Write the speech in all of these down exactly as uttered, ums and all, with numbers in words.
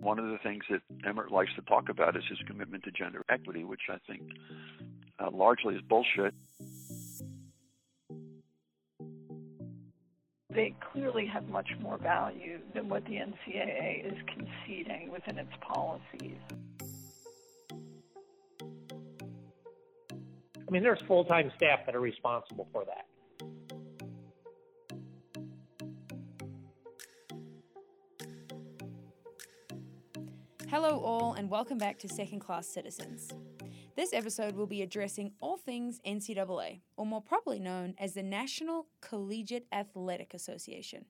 One of the things that Emmert likes to talk about is his commitment to gender equity, which I think uh, largely is bullshit. They clearly have much more value than what the N C double A is conceding within its policies. I mean, there's full-time staff that are responsible for that. Hello all, and welcome back to Second Class Citizens. This episode will be addressing all things N C double A, or more properly known as the National Collegiate Athletic Association.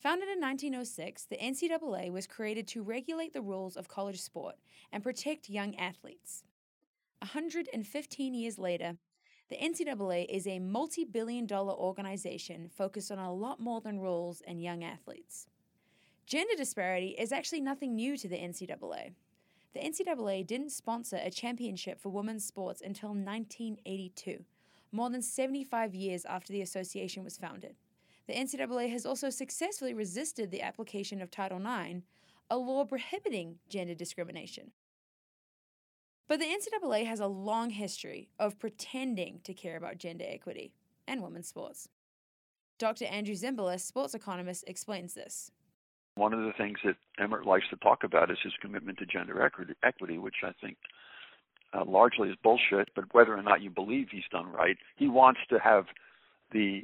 Founded in nineteen oh six, the N C double A was created to regulate the rules of college sport and protect young athletes. one hundred fifteen years later, the N C double A is a multi-billion dollar organization focused on a lot more than rules and young athletes. Gender disparity is actually nothing new to the N C double A. The N C double A didn't sponsor a championship for women's sports until nineteen eighty-two, more than seventy-five years after the association was founded. The N C double A has also successfully resisted the application of Title nine, a law prohibiting gender discrimination. But the N C double A has a long history of pretending to care about gender equity and women's sports. Doctor Andrew Zimbalist, sports economist, explains this. One of the things that Emmert likes to talk about is his commitment to gender equity, which I think uh, largely is bullshit, but whether or not you believe he's done right, he wants to have the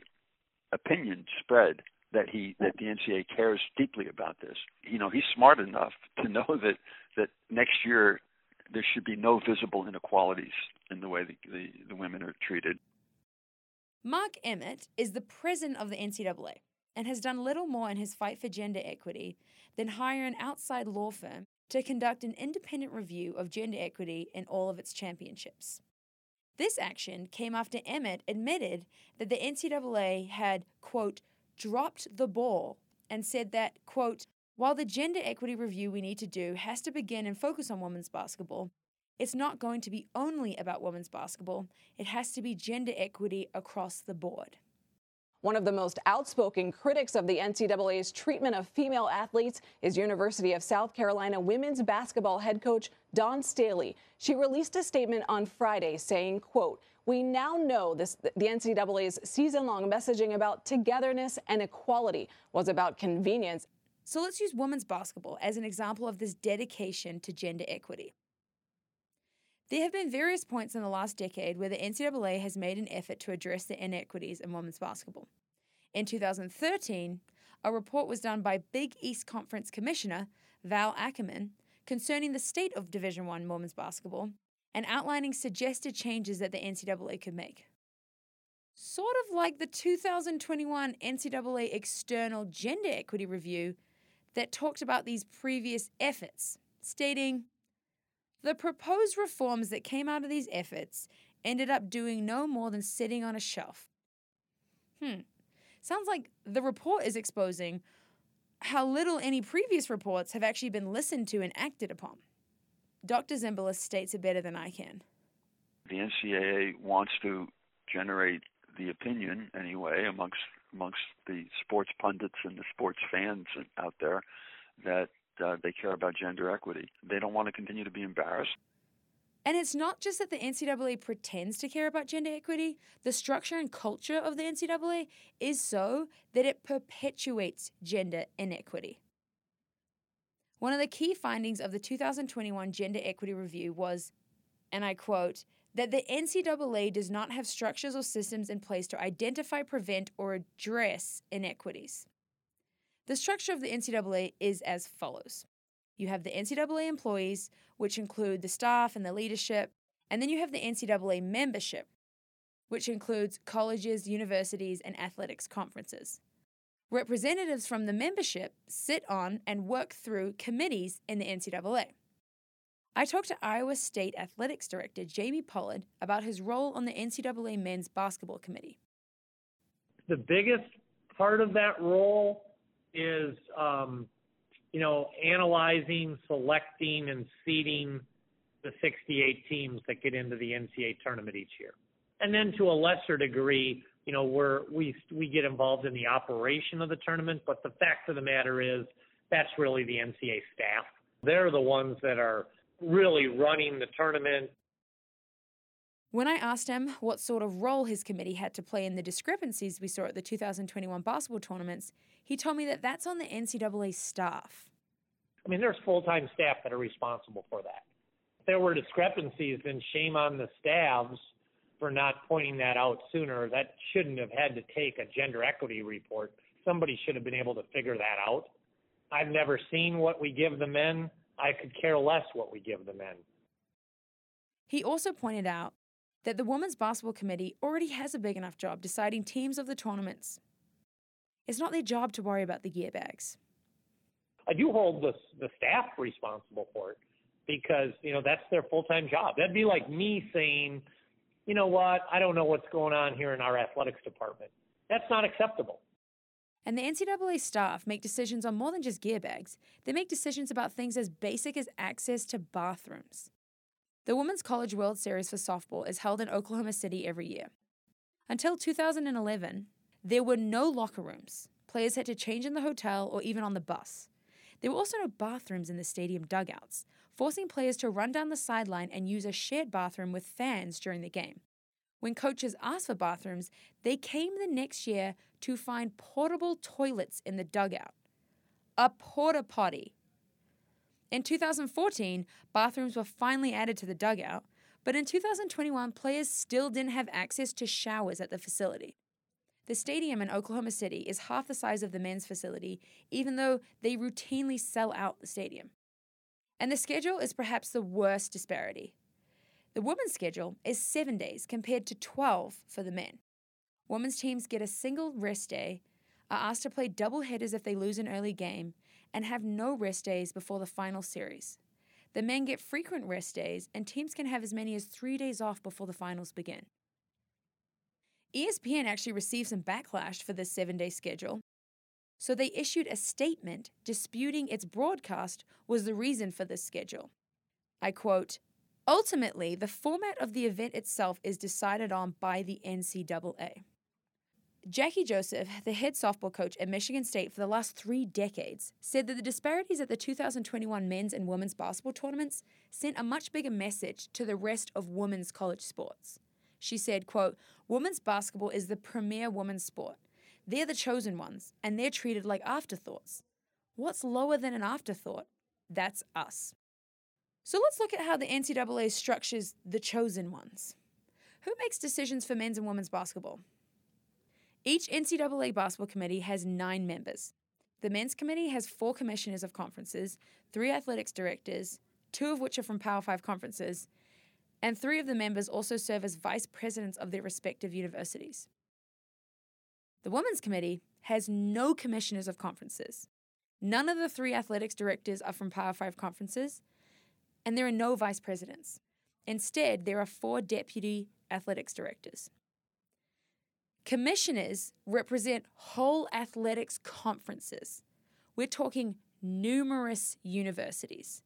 opinion spread that he that the N C double A cares deeply about this. You know, he's smart enough to know that, that next year there should be no visible inequalities in the way the, the, the women are treated. Mark Emmert is the president of the N C double A, and has done little more in his fight for gender equity than hire an outside law firm to conduct an independent review of gender equity in all of its championships. This action came after Emmert admitted that the N C double A had, quote, dropped the ball and said that, quote, while the gender equity review we need to do has to begin and focus on women's basketball, it's not going to be only about women's basketball, it has to be gender equity across the board. One of the most outspoken critics of the N C double A's treatment of female athletes is University of South Carolina women's basketball head coach Dawn Staley. She released a statement on Friday saying, quote, we now know this, the N C double A's season-long messaging about togetherness and equality was about convenience. So let's use women's basketball as an example of this dedication to gender equity. There have been various points in the last decade where the N C double A has made an effort to address the inequities in women's basketball. In two thousand thirteen, a report was done by Big East Conference Commissioner Val Ackerman concerning the state of Division I women's basketball and outlining suggested changes that the N C double A could make. Sort of like the two thousand twenty-one N C double A External Gender Equity Review that talked about these previous efforts, stating, the proposed reforms that came out of these efforts ended up doing no more than sitting on a shelf. Hmm. Sounds like the report is exposing how little any previous reports have actually been listened to and acted upon. Doctor Zimbalist states it better than I can. The N C double A wants to generate the opinion, anyway, amongst amongst the sports pundits and the sports fans out there that Uh, they care about gender equity. They don't want to continue to be embarrassed. And it's not just that the N C double A pretends to care about gender equity. The structure and culture of the N C double A is so that it perpetuates gender inequity. One of the key findings of the two thousand twenty-one Gender Equity Review was, and I quote, that the N C double A does not have structures or systems in place to identify, prevent, or address inequities. The structure of the N C double A is as follows. You have the N C double A employees, which include the staff and the leadership, and then you have the N C double A membership, which includes colleges, universities, and athletics conferences. Representatives from the membership sit on and work through committees in the N C double A. I talked to Iowa State Athletics Director Jamie Pollard about his role on the N C double A Men's Basketball Committee. The biggest part of that role is, um, you know, analyzing, selecting, and seeding the sixty-eight teams that get into the N C double A tournament each year. And then to a lesser degree, you know, we're, we we get involved in the operation of the tournament, but the fact of the matter is that's really the N C A A staff. They're the ones that are really running the tournament. When I asked him what sort of role his committee had to play in the discrepancies we saw at the two thousand twenty-one basketball tournaments, he told me that that's on the N C A A staff. I mean, there's full-time staff that are responsible for that. If there were discrepancies, then shame on the staffs for not pointing that out sooner. That shouldn't have had to take a gender equity report. Somebody should have been able to figure that out. I've never seen what we give the men. I could care less what we give the men. He also pointed out that the Women's Basketball Committee already has a big enough job deciding teams of the tournaments. It's not their job to worry about the gear bags. I do hold the, the staff responsible for it because, you know, that's their full-time job. That'd be like me saying, you know what, I don't know what's going on here in our athletics department. That's not acceptable. And the N C A A staff make decisions on more than just gear bags. They make decisions about things as basic as access to bathrooms. The Women's College World Series for softball is held in Oklahoma City every year. Until two thousand eleven, there were no locker rooms. Players had to change in the hotel or even on the bus. There were also no bathrooms in the stadium dugouts, forcing players to run down the sideline and use a shared bathroom with fans during the game. When coaches asked for bathrooms, they came the next year to find portable toilets in the dugout. A porta potty. In two thousand fourteen, bathrooms were finally added to the dugout, but in two thousand twenty-one, players still didn't have access to showers at the facility. The stadium in Oklahoma City is half the size of the men's facility, even though they routinely sell out the stadium. And the schedule is perhaps the worst disparity. The women's schedule is seven days compared to twelve for the men. Women's teams get a single rest day, are asked to play double headers if they lose an early game, and have no rest days before the final series. The men get frequent rest days, and teams can have as many as three days off before the finals begin. E S P N actually received some backlash for this seven-day schedule, so they issued a statement disputing its broadcast was the reason for this schedule. I quote, "Ultimately, the format of the event itself is decided on by the N C A A. Jackie Joseph, the head softball coach at Michigan State for the last three decades, said that the disparities at the two thousand twenty-one men's and women's basketball tournaments sent a much bigger message to the rest of women's college sports. She said, quote, "Women's basketball is the premier women's sport. They're the chosen ones, and they're treated like afterthoughts. What's lower than an afterthought? That's us." So let's look at how the N C A A structures the chosen ones. Who makes decisions for men's and women's basketball? Each N C A A basketball committee has nine members. The men's committee has four commissioners of conferences, three athletics directors, two of which are from Power Five conferences, and three of the members also serve as vice presidents of their respective universities. The women's committee has no commissioners of conferences. None of the three athletics directors are from Power Five conferences, and there are no vice presidents. Instead, there are four deputy athletics directors. Commissioners represent whole athletics conferences. We're talking numerous universities.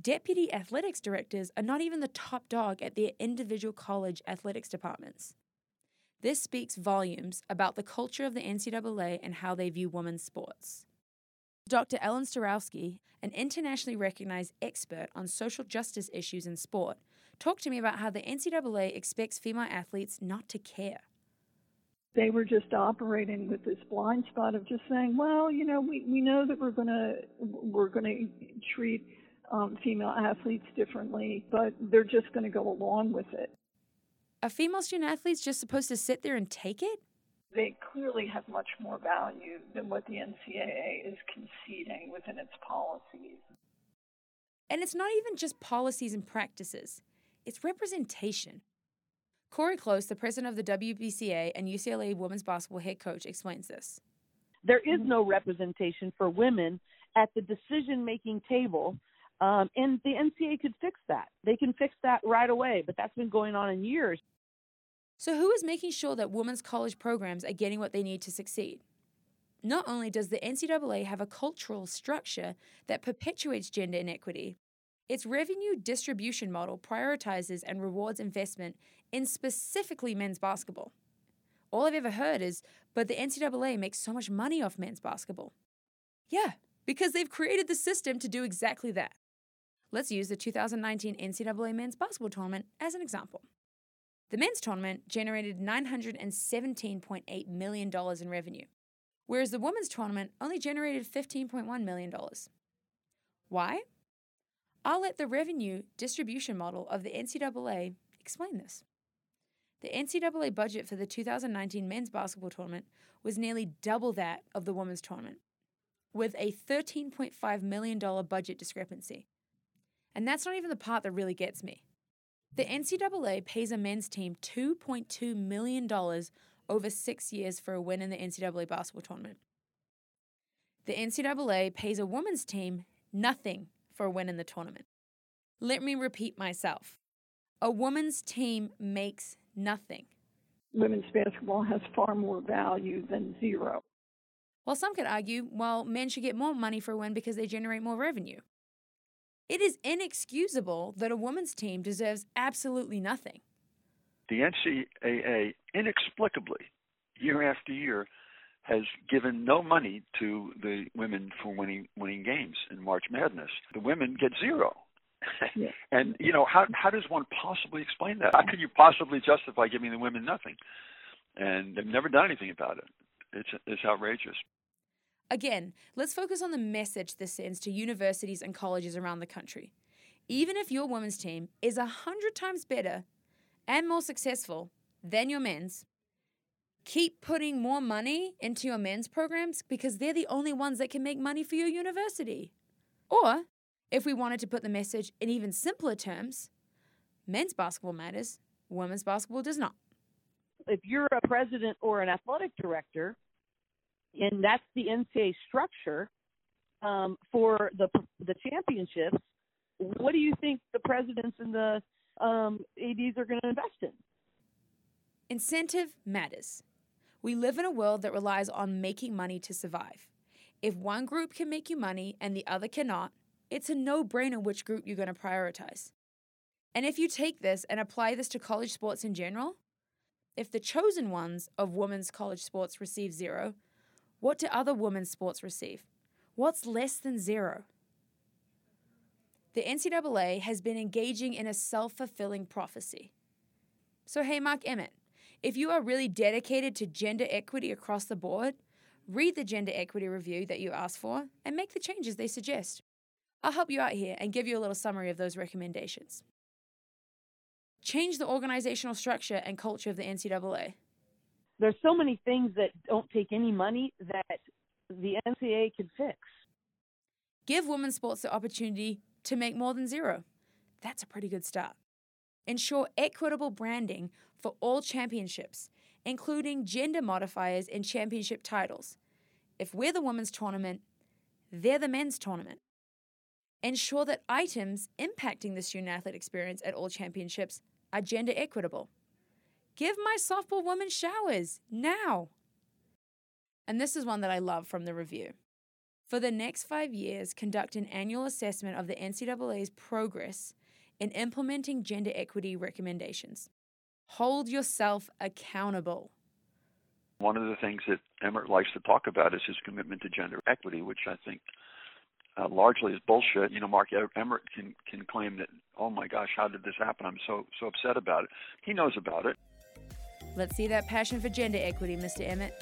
Deputy athletics directors are not even the top dog at their individual college athletics departments. This speaks volumes about the culture of the N C A A and how they view women's sports. Doctor Ellen Starowski, an internationally recognized expert on social justice issues in sport, talked to me about how the N C A A expects female athletes not to care. They were just operating with this blind spot of just saying, well, you know, we, we know that we're gonna we're gonna treat um, female athletes differently, but they're just gonna go along with it. Are female student athletes just supposed to sit there and take it? They clearly have much more value than what the N C A A is conceding within its policies. And it's not even just policies and practices, it's representation. Corey Close, the president of the W B C A and U C L A women's basketball head coach, explains this. There is no representation for women at the decision-making table, um, and the N C A A could fix that. They can fix that right away, but that's been going on in years. So who is making sure that women's college programs are getting what they need to succeed? Not only does the N C A A have a cultural structure that perpetuates gender inequity, its revenue distribution model prioritizes and rewards investment in specifically men's basketball. All I've ever heard is, but the N C A A makes so much money off men's basketball. Yeah, because they've created the system to do exactly that. Let's use the two thousand nineteen N C double A Men's Basketball Tournament as an example. The men's tournament generated nine hundred seventeen point eight million dollars in revenue, whereas the women's tournament only generated fifteen point one million dollars. Why? I'll let the revenue distribution model of the N C double A explain this. The N C double A budget for the two thousand nineteen men's basketball tournament was nearly double that of the women's tournament, with a thirteen point five million dollars budget discrepancy. And that's not even the part that really gets me. The N C double A pays a men's team two point two million dollars over six years for a win in the N C double A basketball tournament. The N C double A pays a women's team nothing for a win in the tournament. Let me repeat myself. A women's team makes nothing. Women's basketball has far more value than zero. Well, some could argue, well, men should get more money for a win because they generate more revenue. It is inexcusable that a women's team deserves absolutely nothing. The N C double A inexplicably, year after year, has given no money to the women for winning winning games in March Madness. The women get zero. Yeah. And, you know, how how does one possibly explain that? How can you possibly justify giving the women nothing? And they've never done anything about it. It's it's outrageous. Again, let's focus on the message this sends to universities and colleges around the country. Even if your women's team is one hundred times better and more successful than your men's, keep putting more money into your men's programs because they're the only ones that can make money for your university. Or, if we wanted to put the message in even simpler terms, men's basketball matters, women's basketball does not. If you're a president or an athletic director, and that's the N C double A structure um, for the the championships, what do you think the presidents and the um, A Ds are going to invest in? Incentive matters. We live in a world that relies on making money to survive. If one group can make you money and the other cannot, it's a no-brainer which group you're going to prioritize. And if you take this and apply this to college sports in general, if the chosen ones of women's college sports receive zero, what do other women's sports receive? What's less than zero? The N C double A has been engaging in a self-fulfilling prophecy. So hey, Mark Emmert, if you are really dedicated to gender equity across the board, read the gender equity review that you asked for and make the changes they suggest. I'll help you out here and give you a little summary of those recommendations. Change the organizational structure and culture of the N C double A. There's so many things that don't take any money that the N C double A can fix. Give women's sports the opportunity to make more than zero. That's a pretty good start. Ensure equitable branding for all championships, including gender modifiers in championship titles. If we're the women's tournament, they're the men's tournament. Ensure that items impacting the student athlete experience at all championships are gender equitable. Give my softball women showers now. And this is one that I love from the review. For the next five years, conduct an annual assessment of the N C double A's progress in implementing gender equity recommendations. Hold yourself accountable. One of the things that Emmert likes to talk about is his commitment to gender equity, which I think uh, largely is bullshit. You know, Mark Emmert can, can claim that, oh my gosh, how did this happen? I'm so so upset about it. He knows about it. Let's see that passion for gender equity, Mister Emmert.